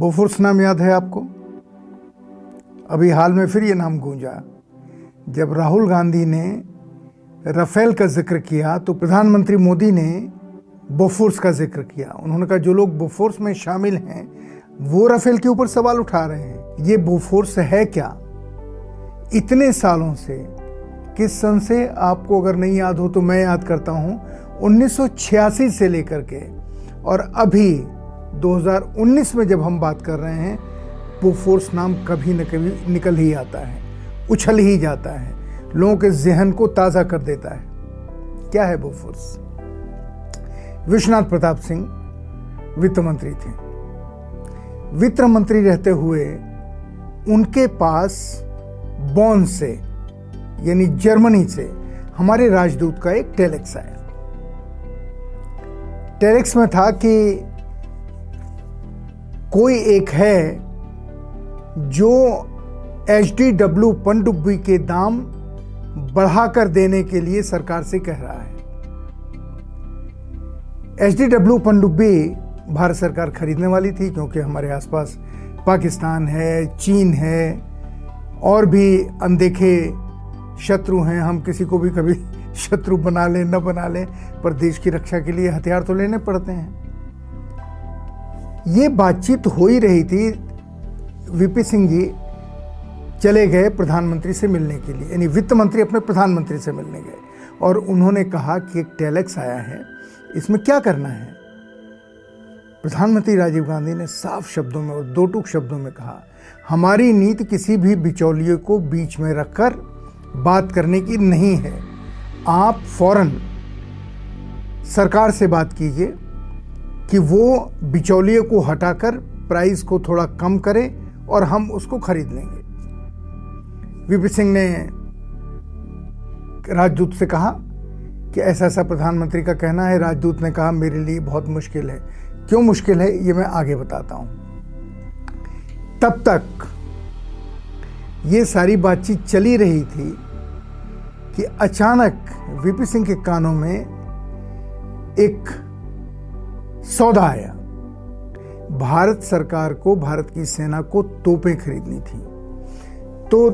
Bofors नाम याद है आपको? अभी हाल में फिर ये नाम गूंजा जब राहुल गांधी ने राफेल का जिक्र किया तो प्रधानमंत्री मोदी ने बोफोर्स का जिक्र किया। उन्होंने कहा जो लोग बोफोर्स में शामिल हैं वो राफेल के ऊपर सवाल उठा रहे हैं। ये बोफोर्स है क्या? इतने सालों से, किस सन से आपको अगर नहीं याद हो तो मैं याद करता हूँ 1986 से लेकर के, और अभी 2019 में जब हम बात कर रहे हैं बोफोर्स नाम कभी न कभी निकल ही आता है, उछल ही जाता है, लोगों के जहन को ताज़ा कर देता है। क्या है बोफोर्स? विश्वनाथ प्रताप सिंह वित्त मंत्री थे। वित्त मंत्री रहते हुए उनके पास बॉन से यानी जर्मनी से हमारे राजदूत का एक टेलेक्स आया। टेलेक्स में था कि कोई एक है जो HDW पनडुब्बी के दाम बढ़ाकर देने के लिए सरकार से कह रहा है। HDW पनडुब्बी भारत सरकार खरीदने वाली थी क्योंकि हमारे आसपास पाकिस्तान है, चीन है और भी अनदेखे शत्रु हैं। हम किसी को भी कभी शत्रु बना लें न बना लें, पर देश की रक्षा के लिए हथियार तो लेने पड़ते हैं। ये बातचीत हो ही रही थी। वीपी सिंह जी चले गए प्रधानमंत्री से मिलने के लिए, यानी वित्त मंत्री अपने प्रधानमंत्री से मिलने गए और उन्होंने कहा कि एक टेलेक्स आया है, इसमें क्या करना है। प्रधानमंत्री राजीव गांधी ने साफ शब्दों में और दो टूक शब्दों में कहा, हमारी नीति किसी भी बिचौलिए को बीच में रखकर बात करने की नहीं है। आप फौरन सरकार से बात कीजिए कि वो बिचौलिए को हटाकर प्राइस को थोड़ा कम करें और हम उसको खरीद लेंगे। वीपी सिंह ने राजदूत से कहा कि ऐसा ऐसा प्रधानमंत्री का कहना है। राजदूत ने कहा मेरे लिए बहुत मुश्किल है। क्यों मुश्किल है ये मैं आगे बताता हूं। तब तक ये सारी बातचीत चली रही थी कि अचानक वीपी सिंह के कानों में एक सौदा आया। भारत सरकार को, भारत की सेना को तोपें खरीदनी थी तो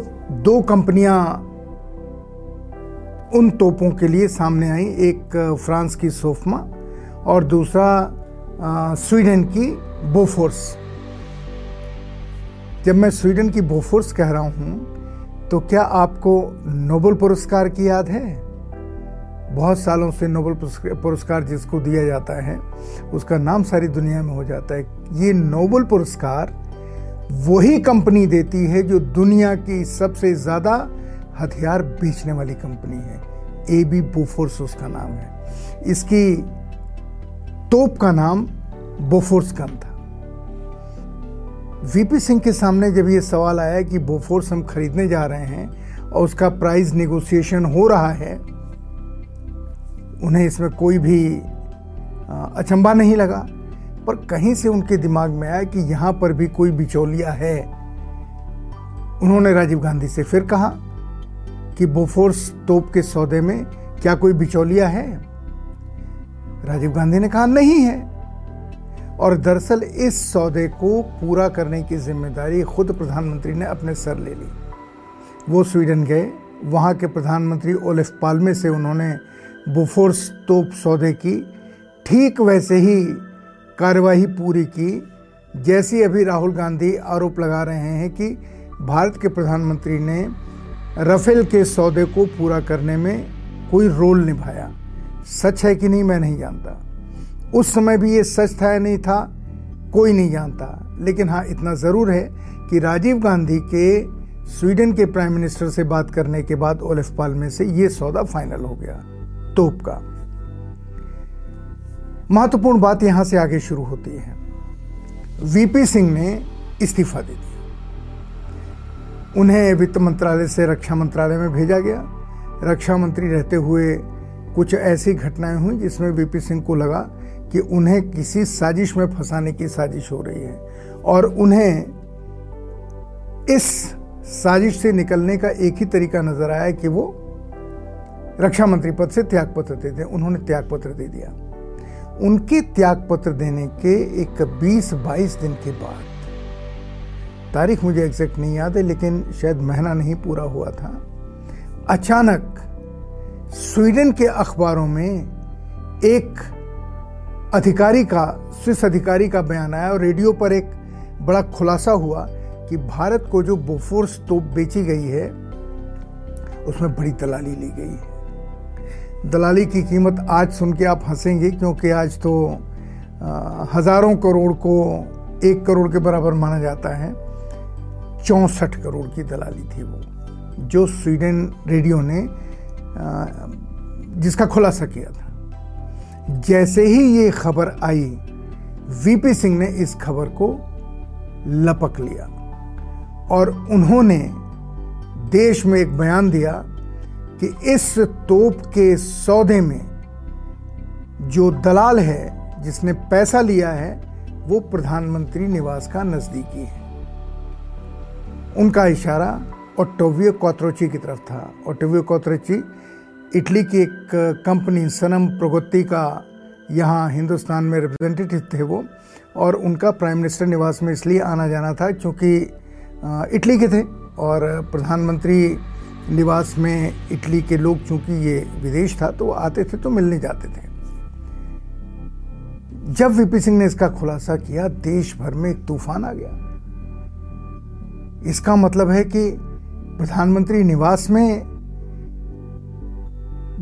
दो कंपनियां उन तोपों के लिए सामने आई, एक फ्रांस की सोफमा और दूसरा स्वीडन की बोफोर्स। जब मैं स्वीडन की बोफोर्स कह रहा हूं तो क्या आपको नोबेल पुरस्कार की याद है? बहुत सालों से नोबेल पुरस्कार जिसको दिया जाता है उसका नाम सारी दुनिया में हो जाता है। ये नोबेल पुरस्कार वही कंपनी देती है जो दुनिया की सबसे ज़्यादा हथियार बेचने वाली कंपनी है। AB बोफोर्स उसका नाम है। इसकी तोप का नाम बोफोर्स गन था। वीपी सिंह के सामने जब ये सवाल आया कि बोफोर्स हम खरीदने जा रहे हैं और उसका प्राइस नेगोशिएशन हो रहा है, उन्हें इसमें कोई भी अचंभा नहीं लगा, पर कहीं से उनके दिमाग में आया कि यहाँ पर भी कोई बिचौलिया है। उन्होंने राजीव गांधी से फिर कहा कि बोफोर्स तोप के सौदे में क्या कोई बिचौलिया है? राजीव गांधी ने कहा नहीं है। और दरअसल इस सौदे को पूरा करने की जिम्मेदारी खुद प्रधानमंत्री ने अपने सर ले ली। वो स्वीडन गए, वहाँ के प्रधानमंत्री ओलाफ पाल्मे से उन्होंने बोफोर्स तोप सौदे की ठीक वैसे ही कार्यवाही पूरी की जैसी अभी राहुल गांधी आरोप लगा रहे हैं कि भारत के प्रधानमंत्री ने राफेल के सौदे को पूरा करने में कोई रोल निभाया। सच है कि नहीं मैं नहीं जानता, उस समय भी ये सच था या नहीं था कोई नहीं जानता, लेकिन हाँ इतना ज़रूर है कि राजीव गांधी के स्वीडन के प्राइम मिनिस्टर से बात करने के बाद ओलाफ पाल्मे से ये सौदा फाइनल हो गया तोप का। महत्वपूर्ण बात यहां से आगे शुरू होती है। वीपी सिंह ने इस्तीफा दे दिया। उन्हें वित्त मंत्रालय से रक्षा मंत्रालय में भेजा गया। रक्षा मंत्री रहते हुए कुछ ऐसी घटनाएं हुई जिसमें वीपी सिंह को लगा कि उन्हें किसी साजिश में फंसाने की साजिश हो रही है और उन्हें इस साजिश से निकलने का एक ही तरीका नजर आया कि वो रक्षा मंत्री पद से त्यागपत्र दे दें। उन्होंने त्यागपत्र दे दिया। उनके त्यागपत्र देने के 20-22 दिन के बाद तारीख मुझे एग्जैक्ट नहीं याद है, लेकिन शायद महीना नहीं पूरा हुआ था, अचानक स्वीडन के अखबारों में एक अधिकारी का, स्विस अधिकारी का बयान आया और रेडियो पर एक बड़ा खुलासा हुआ कि भारत को जो बोफोर्स तोप बेची गई है उसमें बड़ी दलाली ली गई है। दलाली की कीमत आज सुन के आप हंसेंगे क्योंकि आज तो हज़ारों करोड़ को 1 करोड़ के बराबर माना जाता है। 64 करोड़ की दलाली थी वो, जो स्वीडन रेडियो ने जिसका खुलासा किया था। जैसे ही ये खबर आई, वीपी सिंह ने इस खबर को लपक लिया और उन्होंने देश में एक बयान दिया कि इस तोप के सौदे में जो दलाल है, जिसने पैसा लिया है, वो प्रधानमंत्री निवास का नज़दीकी है। उनका इशारा ओत्तावियो क्वात्रोकी की तरफ था। ओत्तावियो क्वात्रोकी इटली की एक कंपनी सनम प्रगति का यहाँ हिंदुस्तान में रिप्रेजेंटेटिव थे वो, और उनका प्राइम मिनिस्टर निवास में इसलिए आना जाना था क्योंकि इटली के थे और प्रधानमंत्री निवास में इटली के लोग, चूँकि ये विदेश था तो आते थे तो मिलने जाते थे। जब वीपी सिंह ने इसका खुलासा किया, देश भर में एक तूफान आ गया। इसका मतलब है कि प्रधानमंत्री निवास में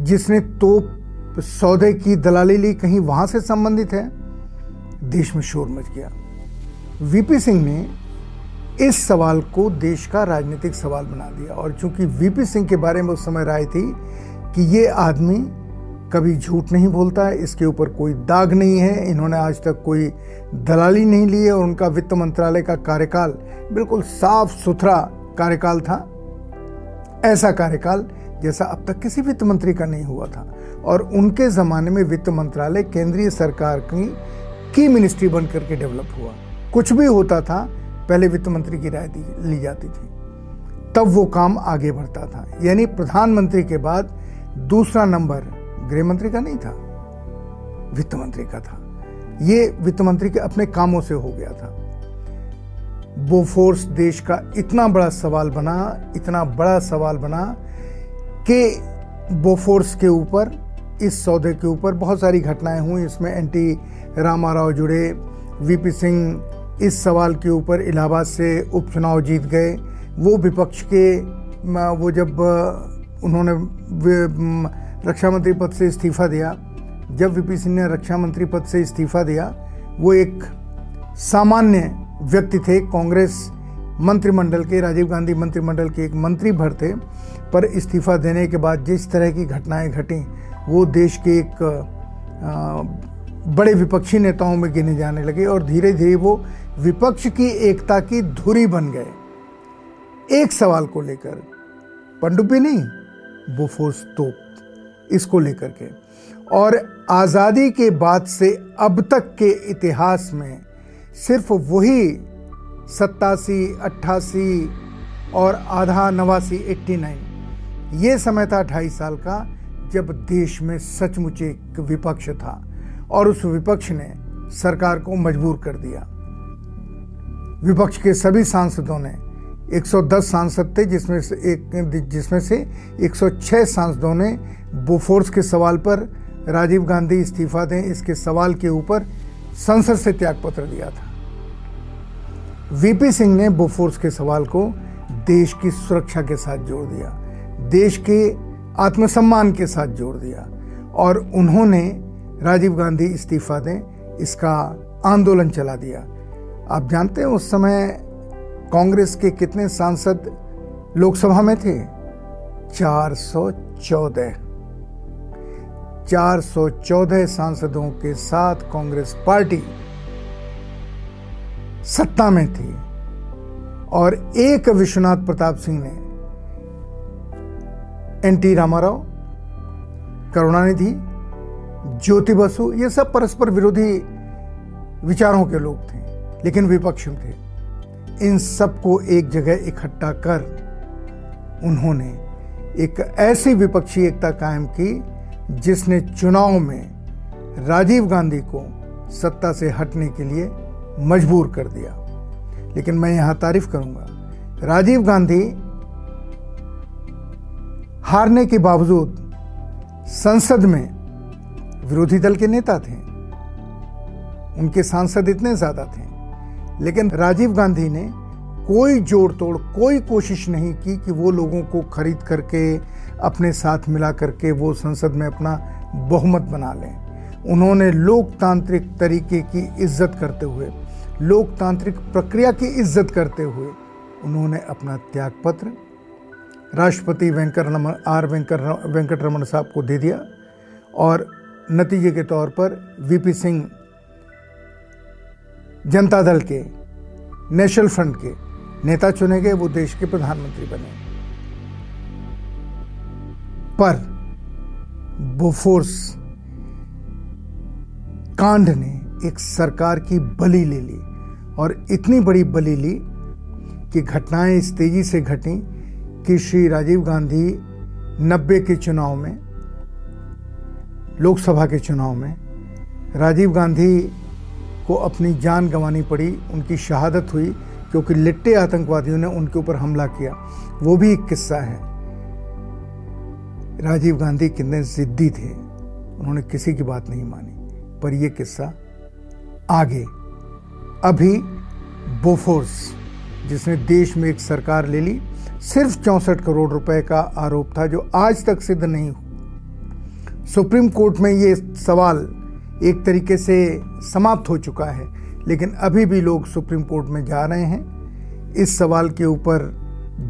जिसने तोप सौदे की दलाली ली, कहीं वहां से संबंधित है। देश में शोर मच गया। वीपी सिंह ने इस सवाल को देश का राजनीतिक सवाल बना दिया, और चूंकि वीपी सिंह के बारे में उस समय राय थी कि ये आदमी कभी झूठ नहीं बोलता है, इसके ऊपर कोई दाग नहीं है, इन्होंने आज तक कोई दलाली नहीं ली है, और उनका वित्त मंत्रालय का कार्यकाल बिल्कुल साफ सुथरा कार्यकाल था, ऐसा कार्यकाल जैसा अब तक किसी वित्त मंत्री का नहीं हुआ था। और उनके ज़माने में वित्त मंत्रालय केंद्रीय सरकार की मिनिस्ट्री बन करके डेवलप हुआ। कुछ भी होता था पहले वित्त मंत्री की राय ली जाती थी, तब वो काम आगे बढ़ता था। यानी प्रधानमंत्री के बाद दूसरा नंबर गृह मंत्री का नहीं था, वित्त मंत्री का था। ये वित्त मंत्री के अपने कामों से हो गया था। बोफोर्स देश का इतना बड़ा सवाल बना, इतना बड़ा सवाल बना कि बोफोर्स के ऊपर, इस सौदे के ऊपर बहुत सारी घटनाएं हुई। इसमें एंटी रामाराव जुड़े, वीपी सिंह इस सवाल के ऊपर इलाहाबाद से उपचुनाव जीत गए। वो विपक्ष के, वो जब उन्होंने रक्षा मंत्री पद से इस्तीफा दिया, जब वीपी सिंह ने रक्षा मंत्री पद से इस्तीफा दिया, वो एक सामान्य व्यक्ति थे, कांग्रेस मंत्रिमंडल के, राजीव गांधी मंत्रिमंडल के एक मंत्री भर थे, पर इस्तीफा देने के बाद जिस तरह की घटनाएं घटीं, वो देश के एक बड़े विपक्षी नेताओं में गिने जाने लगे, और धीरे धीरे वो विपक्ष की एकता की धुरी बन गए। एक सवाल को लेकर, पनडुब्बी नहीं, बोफोर्स तोप, इसको लेकर के। और आज़ादी के बाद से अब तक के इतिहास में सिर्फ वही 87, 88 और आधा 89, 89 ये समय था 2.5 साल का, जब देश में सचमुच एक विपक्ष था, और उस विपक्ष ने सरकार को मजबूर कर दिया। विपक्ष के सभी सांसदों ने, 110 सांसद थे जिसमें से 106 सांसदों ने बोफोर्स के सवाल पर, राजीव गांधी इस्तीफा दें इसके सवाल के ऊपर, संसद से त्यागपत्र दिया था। वीपी सिंह ने बोफोर्स के सवाल को देश की सुरक्षा के साथ जोड़ दिया, देश के आत्मसम्मान के साथ जोड़ दिया, और उन्होंने राजीव गांधी इस्तीफा दें इसका आंदोलन चला दिया। आप जानते हैं उस समय कांग्रेस के कितने सांसद लोकसभा में थे? 414। 414 सांसदों के साथ कांग्रेस पार्टी सत्ता में थी, और एक विश्वनाथ प्रताप सिंह ने एंटी रामाराव, करुणानिधि, ज्योति बसु, ये सब परस्पर विरोधी विचारों के लोग थे, लेकिन विपक्ष में थे। इन सबको एक जगह इकट्ठा कर उन्होंने एक ऐसी विपक्षी एकता कायम की जिसने चुनाव में राजीव गांधी को सत्ता से हटने के लिए मजबूर कर दिया। लेकिन मैं यहाँ तारीफ करूँगा, राजीव गांधी हारने के बावजूद संसद में विरोधी दल के नेता थे, उनके सांसद इतने ज़्यादा थे, लेकिन राजीव गांधी ने कोई जोड़ तोड़, कोई कोशिश नहीं की कि वो लोगों को खरीद करके अपने साथ मिला करके वो संसद में अपना बहुमत बना लें। उन्होंने लोकतांत्रिक तरीके की इज्जत करते हुए, लोकतांत्रिक प्रक्रिया की इज्जत करते हुए उन्होंने अपना त्यागपत्र राष्ट्रपति वेंकटरमन साहब को दे दिया और नतीजे के तौर पर वीपी सिंह जनता दल के, नेशनल फ्रंट के नेता चुने गए, वो देश के प्रधानमंत्री बने। पर बोफोर्स कांड ने एक सरकार की बलि ले ली, और इतनी बड़ी बलि ली कि घटनाएं इस तेजी से घटी कि श्री राजीव गांधी 90 के चुनाव में, लोकसभा के चुनाव में राजीव गांधी को अपनी जान गंवानी पड़ी, उनकी शहादत हुई क्योंकि लिट्टे आतंकवादियों ने उनके ऊपर हमला किया। वो भी एक किस्सा है। राजीव गांधी कितने जिद्दी थे, उन्होंने किसी की बात नहीं मानी। पर यह किस्सा आगे, अभी बोफोर्स जिसने देश में एक सरकार ले ली, सिर्फ 64 करोड़ रुपए का आरोप था जो आज तक सिद्ध नहीं हुआ। सुप्रीम कोर्ट में ये सवाल एक तरीके से समाप्त हो चुका है, लेकिन अभी भी लोग सुप्रीम कोर्ट में जा रहे हैं, इस सवाल के ऊपर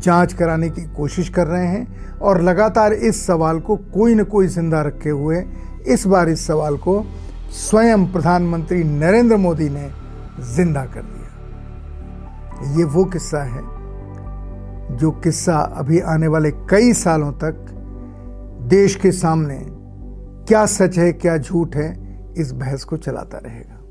जांच कराने की कोशिश कर रहे हैं, और लगातार इस सवाल को कोई न कोई जिंदा रखे हुए। इस बार इस सवाल को स्वयं प्रधानमंत्री नरेंद्र मोदी ने जिंदा कर दिया। ये वो किस्सा है जो किस्सा अभी आने वाले कई सालों तक देश के सामने क्या सच है क्या झूठ है इस बहस को चलाता रहेगा।